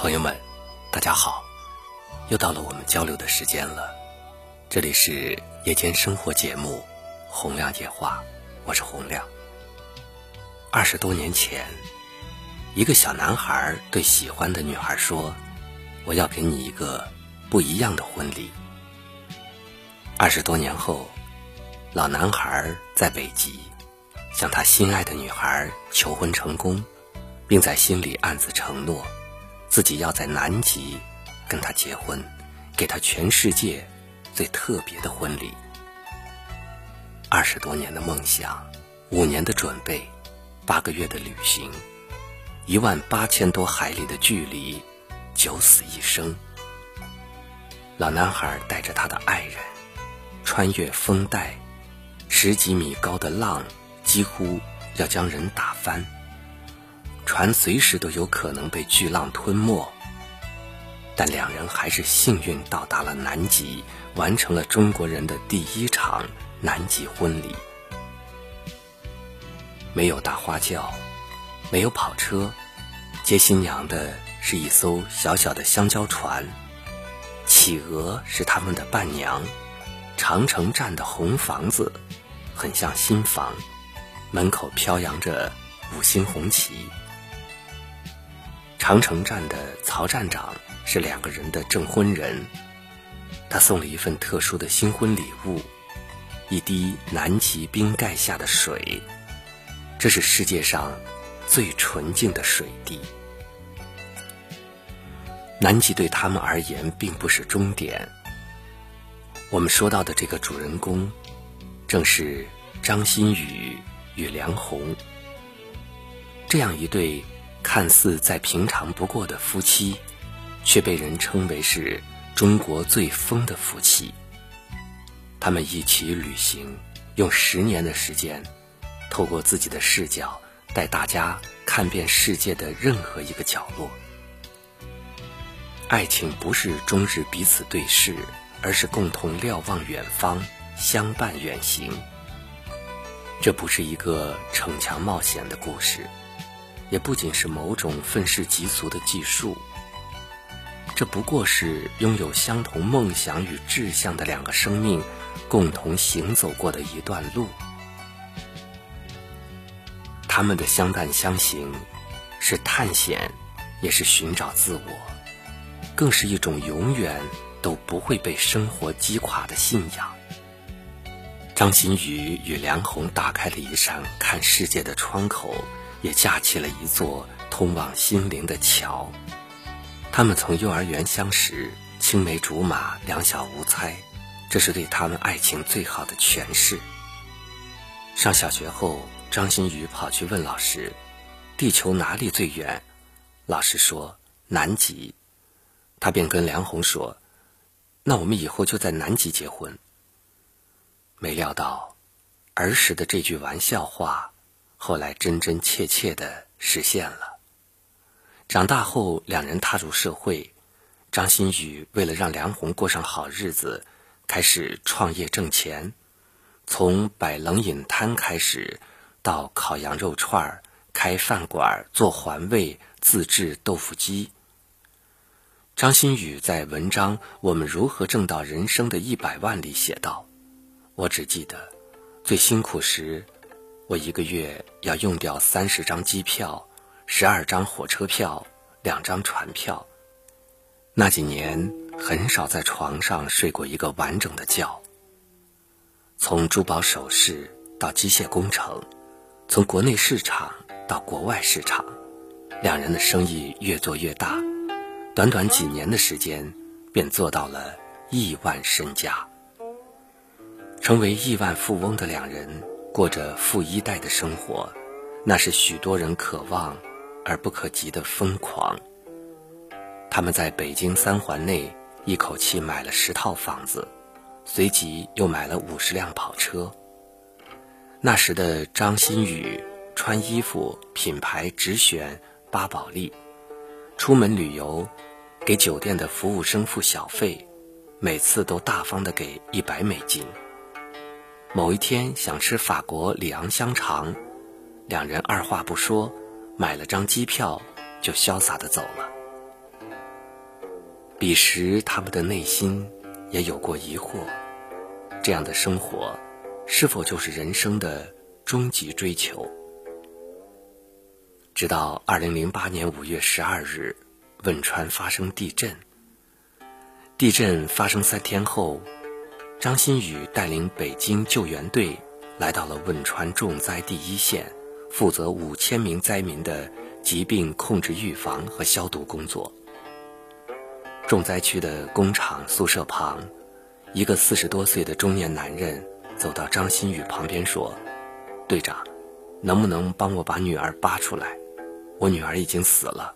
朋友们，大家好，又到了我们交流的时间了。这里是夜间生活节目《洪亮夜话》，我是洪亮。20多年前，一个小男孩对喜欢的女孩说：“我要给你一个不一样的婚礼。”20多年后，老男孩在北极向他心爱的女孩求婚成功，并在心里暗自承诺，自己要在南极跟她结婚，给她全世界最特别的婚礼。20多年的梦想，5年的准备，8个月的旅行，18000多海里的距离，9死1生。老男孩带着他的爱人，穿越风带，10几米高的浪几乎要将人打翻，船随时都有可能被巨浪吞没，但2人还是幸运到达了南极，完成了中国人的第1场南极婚礼。没有大花轿，没有跑车，接新娘的是一艘小小的香蕉船，企鹅是他们的伴娘，长城站的红房子很像新房，门口飘扬着5星红旗。长城站的曹站长是2个人的证婚人，他送了一份特殊的新婚礼物，一滴南极冰盖下的水，这是世界上最纯净的水滴。南极对他们而言并不是终点。我们说到的这个主人公，正是张馨予与梁红。这样一对看似再平常不过的夫妻，却被人称为是中国最疯的夫妻。他们一起旅行，用10年的时间，透过自己的视角，带大家看遍世界的任何一个角落。爱情不是终日彼此对视，而是共同瞭望远方，相伴远行。这不是一个逞强冒险的故事，也不仅是某种愤世嫉俗的技术，这不过是拥有相同梦想与志向的2个生命共同行走过的一段路。他们的相伴相行，是探险，也是寻找自我，更是一种永远都不会被生活击垮的信仰。张馨予与梁红打开了一扇看世界的窗口，也架起了一座通往心灵的桥。他们从幼儿园相识，青梅竹马，两小无猜，这是对他们爱情最好的诠释。上小学后，张馨予跑去问老师，地球哪里最远？老师说南极。他便跟梁红说，那我们以后就在南极结婚。没料到儿时的这句玩笑话，后来真真切切地实现了。长大后，2人踏入社会，张馨予为了让梁红过上好日子，开始创业挣钱，从摆冷饮摊开始，到烤羊肉串，开饭馆，做环卫，自制豆腐机。张馨予在文章《我们如何挣到人生的100万》里写道，我只记得最辛苦时，我1个月要用掉30张机票、12张火车票、2张船票。那几年很少在床上睡过一个完整的觉。从珠宝首饰到机械工程，从国内市场到国外市场，2人的生意越做越大，短短几年的时间便做到了亿万身家。成为亿万富翁的2人，过着富一代的生活，那是许多人渴望而不可及的疯狂。他们在北京3环内一口气买了10套房子，随即又买了50辆跑车。那时的张馨予穿衣服品牌只选巴宝莉，出门旅游给酒店的服务生付小费，每次都大方地给$100。某一天想吃法国里昂香肠，2人2话不说买了张机票就潇洒地走了。彼时他们的内心也有过疑惑，这样的生活是否就是人生的终极追求？直到2008年5月12日，汶川发生地震。地震发生3天后，张馨予带领北京救援队来到了汶川重灾第一线，负责5000名灾民的疾病控制预防和消毒工作。重灾区的工厂宿舍旁，一个40多岁的中年男人走到张馨予旁边说：“队长，能不能帮我把女儿扒出来？我女儿已经死了。”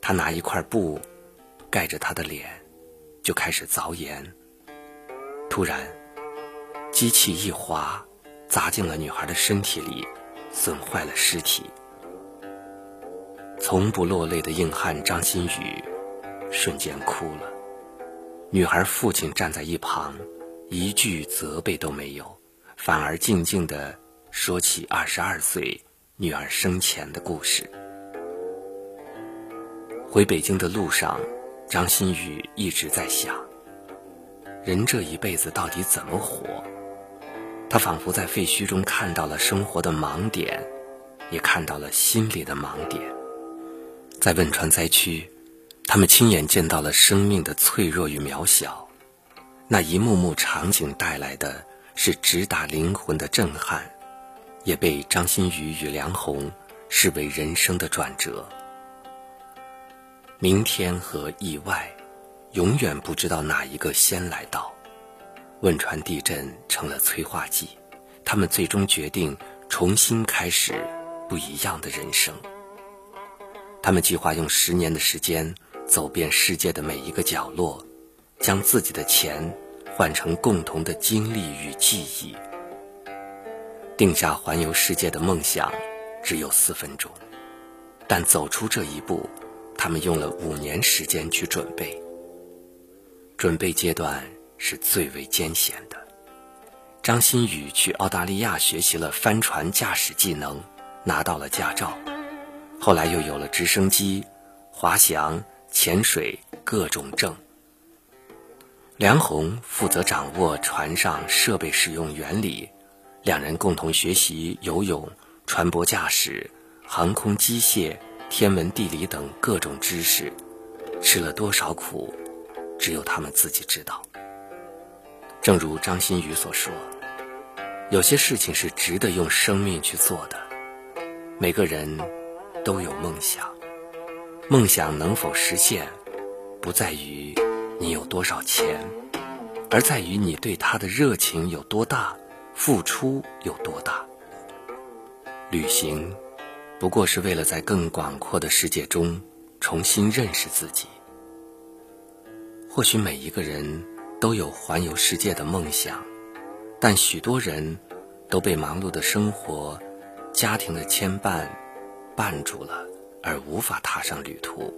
他拿一块布盖着她的脸，就开始凿岩。突然，机器一滑，砸进了女孩的身体里，损坏了尸体。从不落泪的硬汉张馨予瞬间哭了。女孩父亲站在一旁，一句责备都没有，反而静静地说起22岁女儿生前的故事。回北京的路上，张馨予一直在想，人这一辈子到底怎么活？他仿佛在废墟中看到了生活的盲点，也看到了心理的盲点。在汶川灾区，他们亲眼见到了生命的脆弱与渺小，那一幕幕场景带来的是直达灵魂的震撼，也被张馨予与梁红视为人生的转折。明天和意外，永远不知道哪一个先来到。汶川地震成了催化剂，他们最终决定重新开始不一样的人生。他们计划用10年的时间走遍世界的每一个角落，将自己的钱换成共同的经历与记忆。定下环游世界的梦想只有4分钟，但走出这一步，他们用了5年时间去准备。准备阶段是最为艰险的。张馨予去澳大利亚学习了帆船驾驶技能，拿到了驾照，后来又有了直升机、滑翔、潜水各种证。梁红负责掌握船上设备使用原理，两人共同学习游泳、船舶驾驶、航空机械、天文地理等各种知识，吃了多少苦，只有他们自己知道。正如张馨予所说，有些事情是值得用生命去做的。每个人都有梦想，梦想能否实现，不在于你有多少钱，而在于你对它的热情有多大，付出有多大。旅行不过是为了在更广阔的世界中重新认识自己。或许每一个人都有环游世界的梦想，但许多人都被忙碌的生活、家庭的牵绊绊住了，而无法踏上旅途。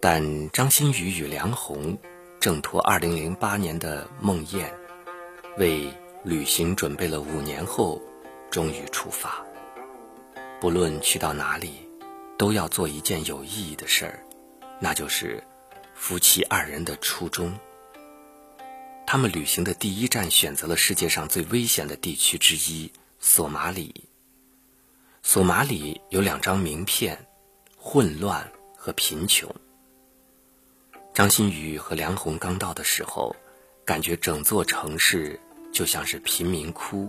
但张馨予与梁红挣脱2008年的梦魇，为旅行准备了5年后，终于出发。不论去到哪里，都要做一件有意义的事儿，那就是夫妻2人的初衷。他们旅行的第一站选择了世界上最危险的地区之一——索马里。索马里有2张名片：混乱和贫穷。张馨予和梁红刚到的时候，感觉整座城市就像是贫民窟，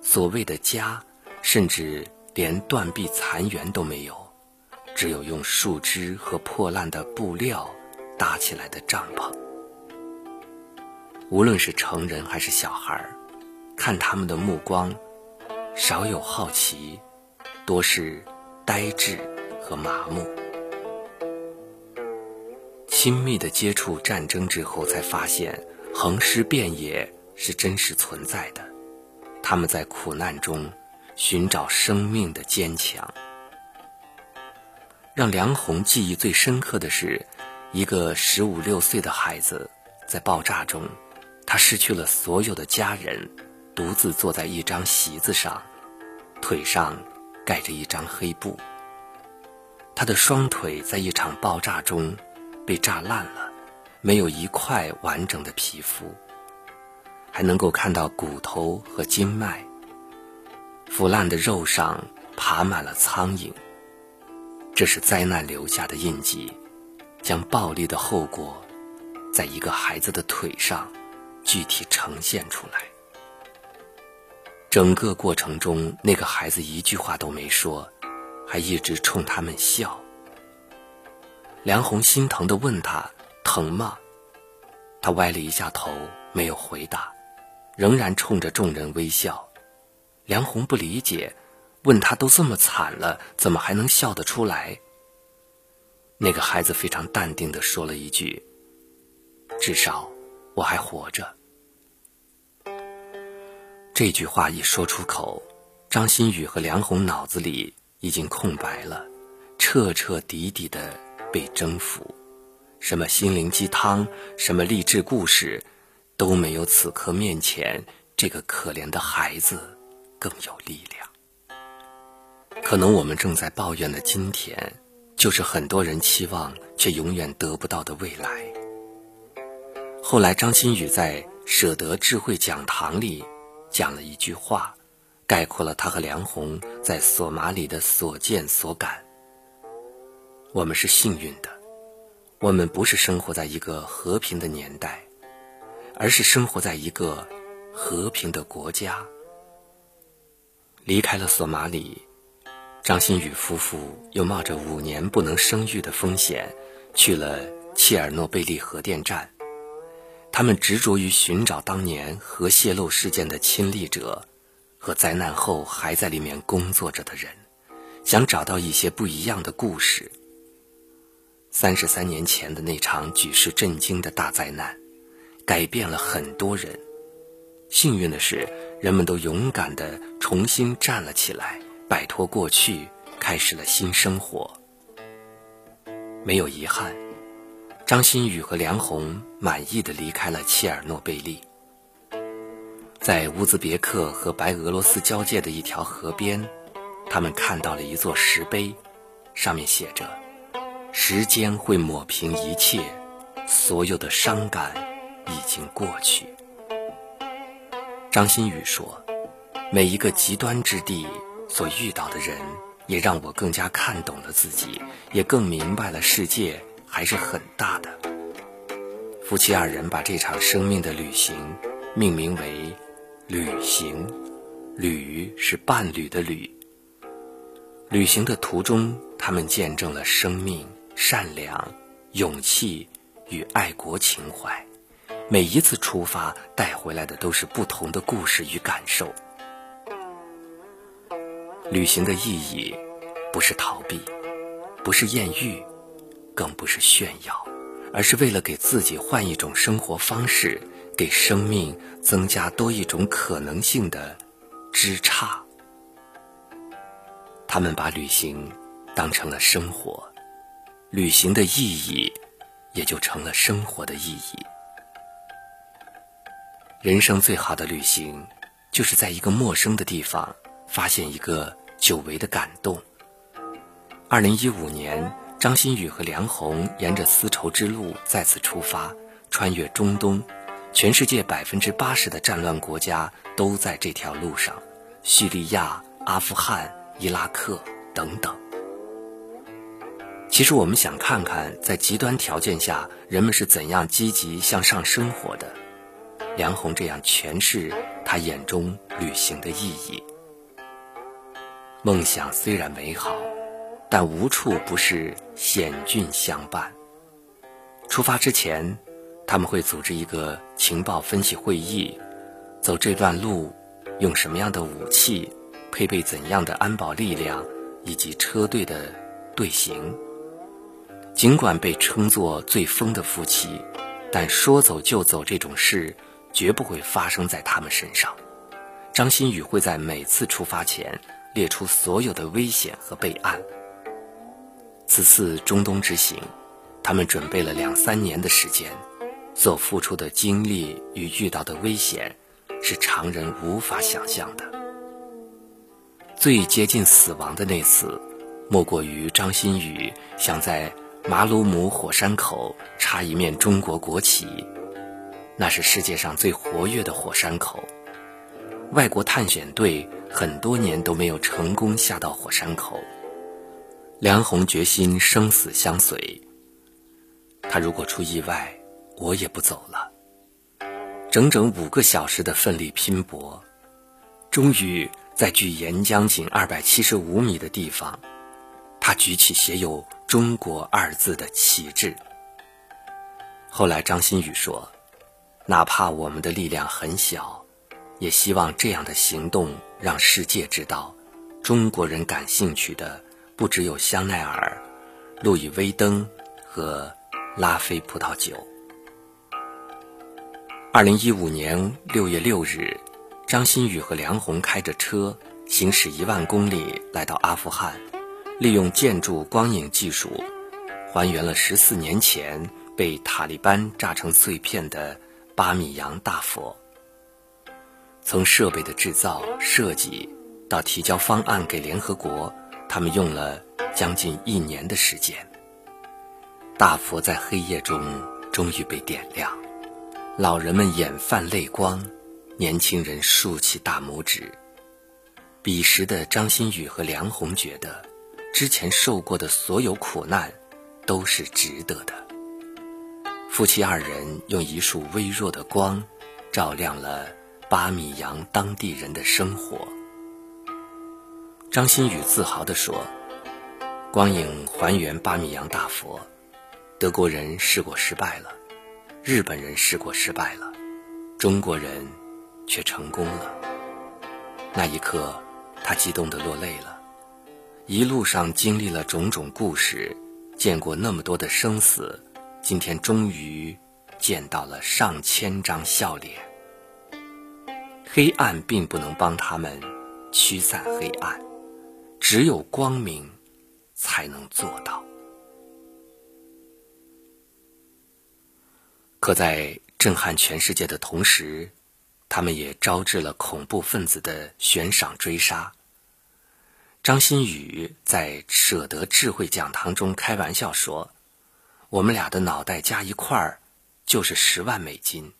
所谓的家，甚至连断壁残垣都没有，只有用树枝和破烂的布料搭起来的帐篷。无论是成人还是小孩，看他们的目光，少有好奇，多是呆滞和麻木。亲密的接触战争之后，才发现横尸遍野是真实存在的。他们在苦难中寻找生命的坚强。让梁红记忆最深刻的是，一个15、16岁的孩子在爆炸中，他失去了所有的家人，独自坐在一张席子上，腿上盖着一张黑布。他的双腿在一场爆炸中被炸烂了，没有一块完整的皮肤，还能够看到骨头和筋脉，腐烂的肉上爬满了苍蝇。这是灾难留下的印记，将暴力的后果在一个孩子的腿上具体呈现出来。整个过程中，那个孩子一句话都没说，还一直冲他们笑。梁红心疼地问他：“疼吗？”他歪了一下头，没有回答，仍然冲着众人微笑。梁红不理解，问他：“都这么惨了，怎么还能笑得出来？”那个孩子非常淡定地说了一句：“至少我还活着。”这句话一说出口，张馨予和梁红脑子里已经空白了，彻彻底底的被征服。什么心灵鸡汤，什么励志故事，都没有此刻面前这个可怜的孩子更有力量。可能我们正在抱怨的今天，就是很多人期望却永远得不到的未来。后来张馨予在舍得智慧讲堂里讲了一句话，概括了他和梁红在索马里的所见所感。我们是幸运的，我们不是生活在一个和平的年代，而是生活在一个和平的国家。离开了索马里，张馨予夫妇又冒着5年不能生育的风险，去了切尔诺贝利核电站。他们执着于寻找当年核泄漏事件的亲历者和灾难后还在里面工作着的人，想找到一些不一样的故事。33年前的那场举世震惊的大灾难改变了很多人，幸运的是，人们都勇敢地重新站了起来，摆脱过去，开始了新生活。没有遗憾，张馨予和梁红满意地离开了切尔诺贝利。在乌兹别克和白俄罗斯交界的一条河边，他们看到了一座石碑，上面写着：“时间会抹平一切，所有的伤感已经过去。”张馨予说：“每一个极端之地所遇到的人，也让我更加看懂了自己，也更明白了世界还是很大的。”夫妻二人把这场生命的旅行命名为旅行，旅是伴侣的旅。旅行的途中，他们见证了生命、善良、勇气与爱国情怀。每一次出发带回来的都是不同的故事与感受。旅行的意义不是逃避，不是艳遇，更不是炫耀，而是为了给自己换一种生活方式，给生命增加多一种可能性的枝杈。他们把旅行当成了生活，旅行的意义也就成了生活的意义。人生最好的旅行，就是在一个陌生的地方发现一个久违的感动。2015年，张馨予和梁红沿着丝绸之路再次出发，穿越中东，全世界80%的战乱国家都在这条路上，叙利亚、阿富汗、伊拉克等等。其实我们想看看，在极端条件下，人们是怎样积极向上生活的。梁红这样诠释她眼中旅行的意义：梦想虽然美好，但无处不是险峻相伴。出发之前，他们会组织一个情报分析会议，走这段路用什么样的武器，配备怎样的安保力量，以及车队的队形。尽管被称作最疯的夫妻，但说走就走这种事绝不会发生在他们身上。张馨予会在每次出发前列出所有的危险和备案。此次中东之行，他们准备了2-3年的时间，所付出的精力与遇到的危险是常人无法想象的。最接近死亡的那次，莫过于张馨予想在马鲁姆火山口插一面中国国旗，那是世界上最活跃的火山口。外国探险队很多年都没有成功下到火山口，梁鸿决心生死相随。他如果出意外，我也不走了。整整5个小时的奋力拼搏，终于在距沿江仅275米的地方，他举起写有中国2字的旗帜。后来张馨予说，哪怕我们的力量很小，也希望这样的行动让世界知道，中国人感兴趣的不只有香奈儿、路易威登和拉菲葡萄酒。2015年6月6日，张馨予和梁鸿开着车行驶1万公里来到阿富汗，利用建筑光影技术还原了14年前被塔利班炸成碎片的巴米扬大佛。从设备的制造、设计到提交方案给联合国，他们用了将近1年的时间。大佛在黑夜中终于被点亮，老人们眼泛泪光，年轻人竖起大拇指。彼时的张馨予和梁鸿觉得，之前受过的所有苦难都是值得的。夫妻二人用一束微弱的光照亮了巴米扬当地人的生活。张馨予自豪地说，光影还原巴米扬大佛，德国人试过失败了，日本人试过失败了，中国人却成功了。那一刻他激动得落泪了，一路上经历了种种故事，见过那么多的生死，今天终于见到了上千张笑脸。黑暗并不能帮他们驱散黑暗，只有光明才能做到。可在震撼全世界的同时，他们也招致了恐怖分子的悬赏追杀。张馨予在舍得智慧讲堂中开玩笑说，我们俩的脑袋加一块儿就是10万美金，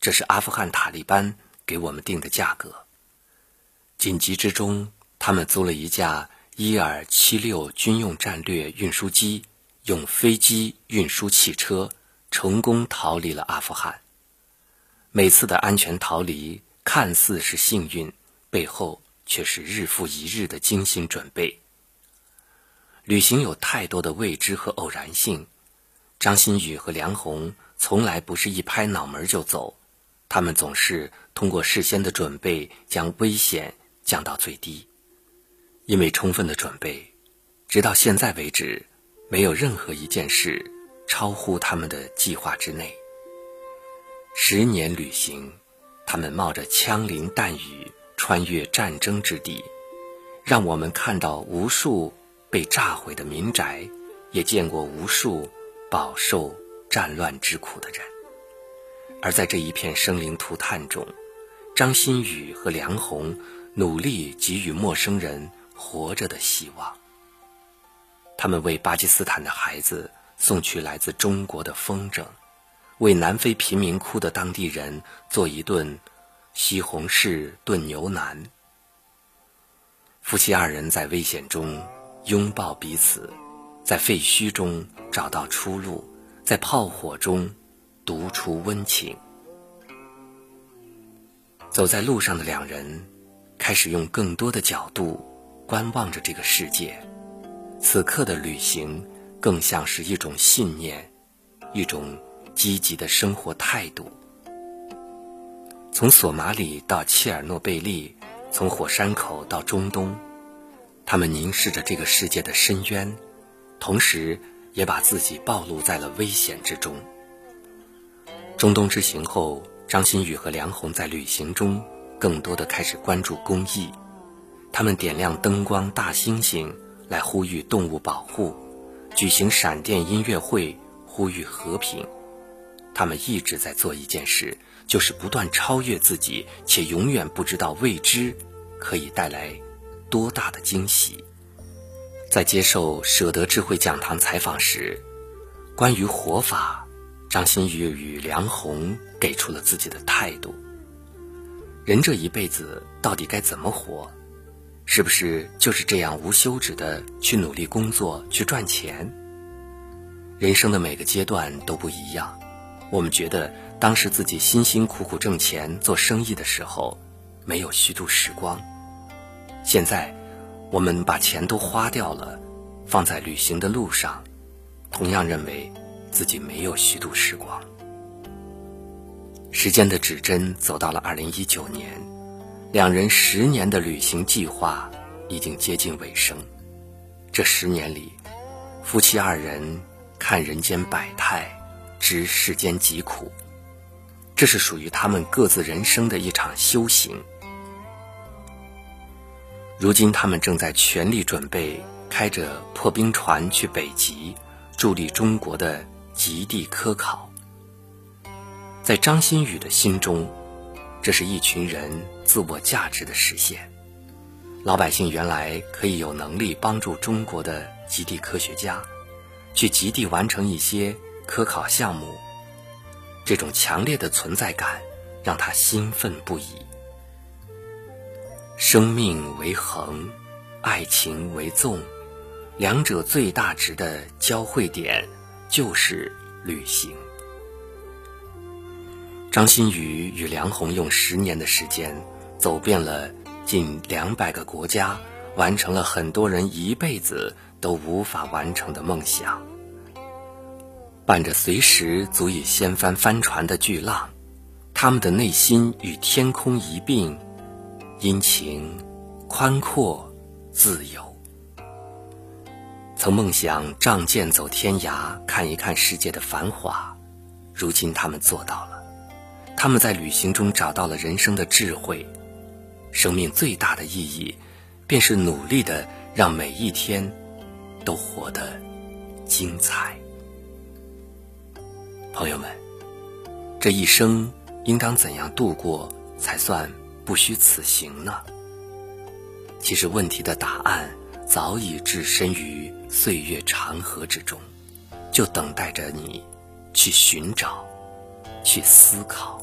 这是阿富汗塔利班给我们定的价格。紧急之中，他们租了一架伊尔76军用战略运输机，用飞机运输汽车，成功逃离了阿富汗。每次的安全逃离看似是幸运，背后却是日复一日的精心准备。旅行有太多的未知和偶然性，张馨予和梁鸿从来不是一拍脑门就走，他们总是通过事先的准备将危险降到最低。因为充分的准备，直到现在为止，没有任何一件事超乎他们的计划之内。10年旅行，他们冒着枪林弹雨穿越战争之地，让我们看到无数被炸毁的民宅，也见过无数饱受战乱之苦的人。而在这一片生灵涂炭中，张馨予和梁鸿努力给予陌生人活着的希望。他们为巴基斯坦的孩子送去来自中国的风筝，为南非贫民窟的当地人做一顿西红柿炖牛腩。夫妻二人在危险中拥抱彼此，在废墟中找到出路，在炮火中读出温情。走在路上的两人开始用更多的角度观望着这个世界。此刻的旅行更像是一种信念，一种积极的生活态度。从索马里到切尔诺贝利，从火山口到中东，他们凝视着这个世界的深渊，同时也把自己暴露在了危险之中。中东之行后，张馨予和梁鸿在旅行中更多的开始关注公益，他们点亮灯光大猩猩来呼吁动物保护，举行闪电音乐会呼吁和平。他们一直在做一件事，就是不断超越自己，且永远不知道未知可以带来多大的惊喜。在接受舍得智慧讲堂采访时，关于活法，张馨予与梁鸿给出了自己的态度。人这一辈子到底该怎么活？是不是就是这样无休止的去努力工作，去赚钱？人生的每个阶段都不一样，我们觉得当时自己辛辛苦苦挣钱做生意的时候，没有虚度时光。现在我们把钱都花掉了，放在旅行的路上，同样认为自己没有虚度时光。时间的指针走到了2019年，两人10年的旅行计划已经接近尾声。这10年里，夫妻二人看人间百态，知世间疾苦，这是属于他们各自人生的一场修行。如今他们正在全力准备开着破冰船去北极，助力中国的极地科考。在张馨予的心中，这是一群人自我价值的实现。老百姓原来可以有能力帮助中国的极地科学家去极地完成一些科考项目，这种强烈的存在感让他兴奋不已。生命为恒，爱情为纵，两者最大值的交汇点就是旅行。张馨予与梁鸿用10年的时间走遍了近200个国家，完成了很多人一辈子都无法完成的梦想。伴着随时足以掀翻帆船的巨浪，他们的内心与天空一并，殷勤、宽阔、自由。曾梦想仗剑走天涯，看一看世界的繁华，如今他们做到了。他们在旅行中找到了人生的智慧。生命最大的意义，便是努力的让每一天都活得精彩。朋友们，这一生应当怎样度过才算不虚此行呢？其实问题的答案早已置身于岁月长河之中，就等待着你去寻找，去思考。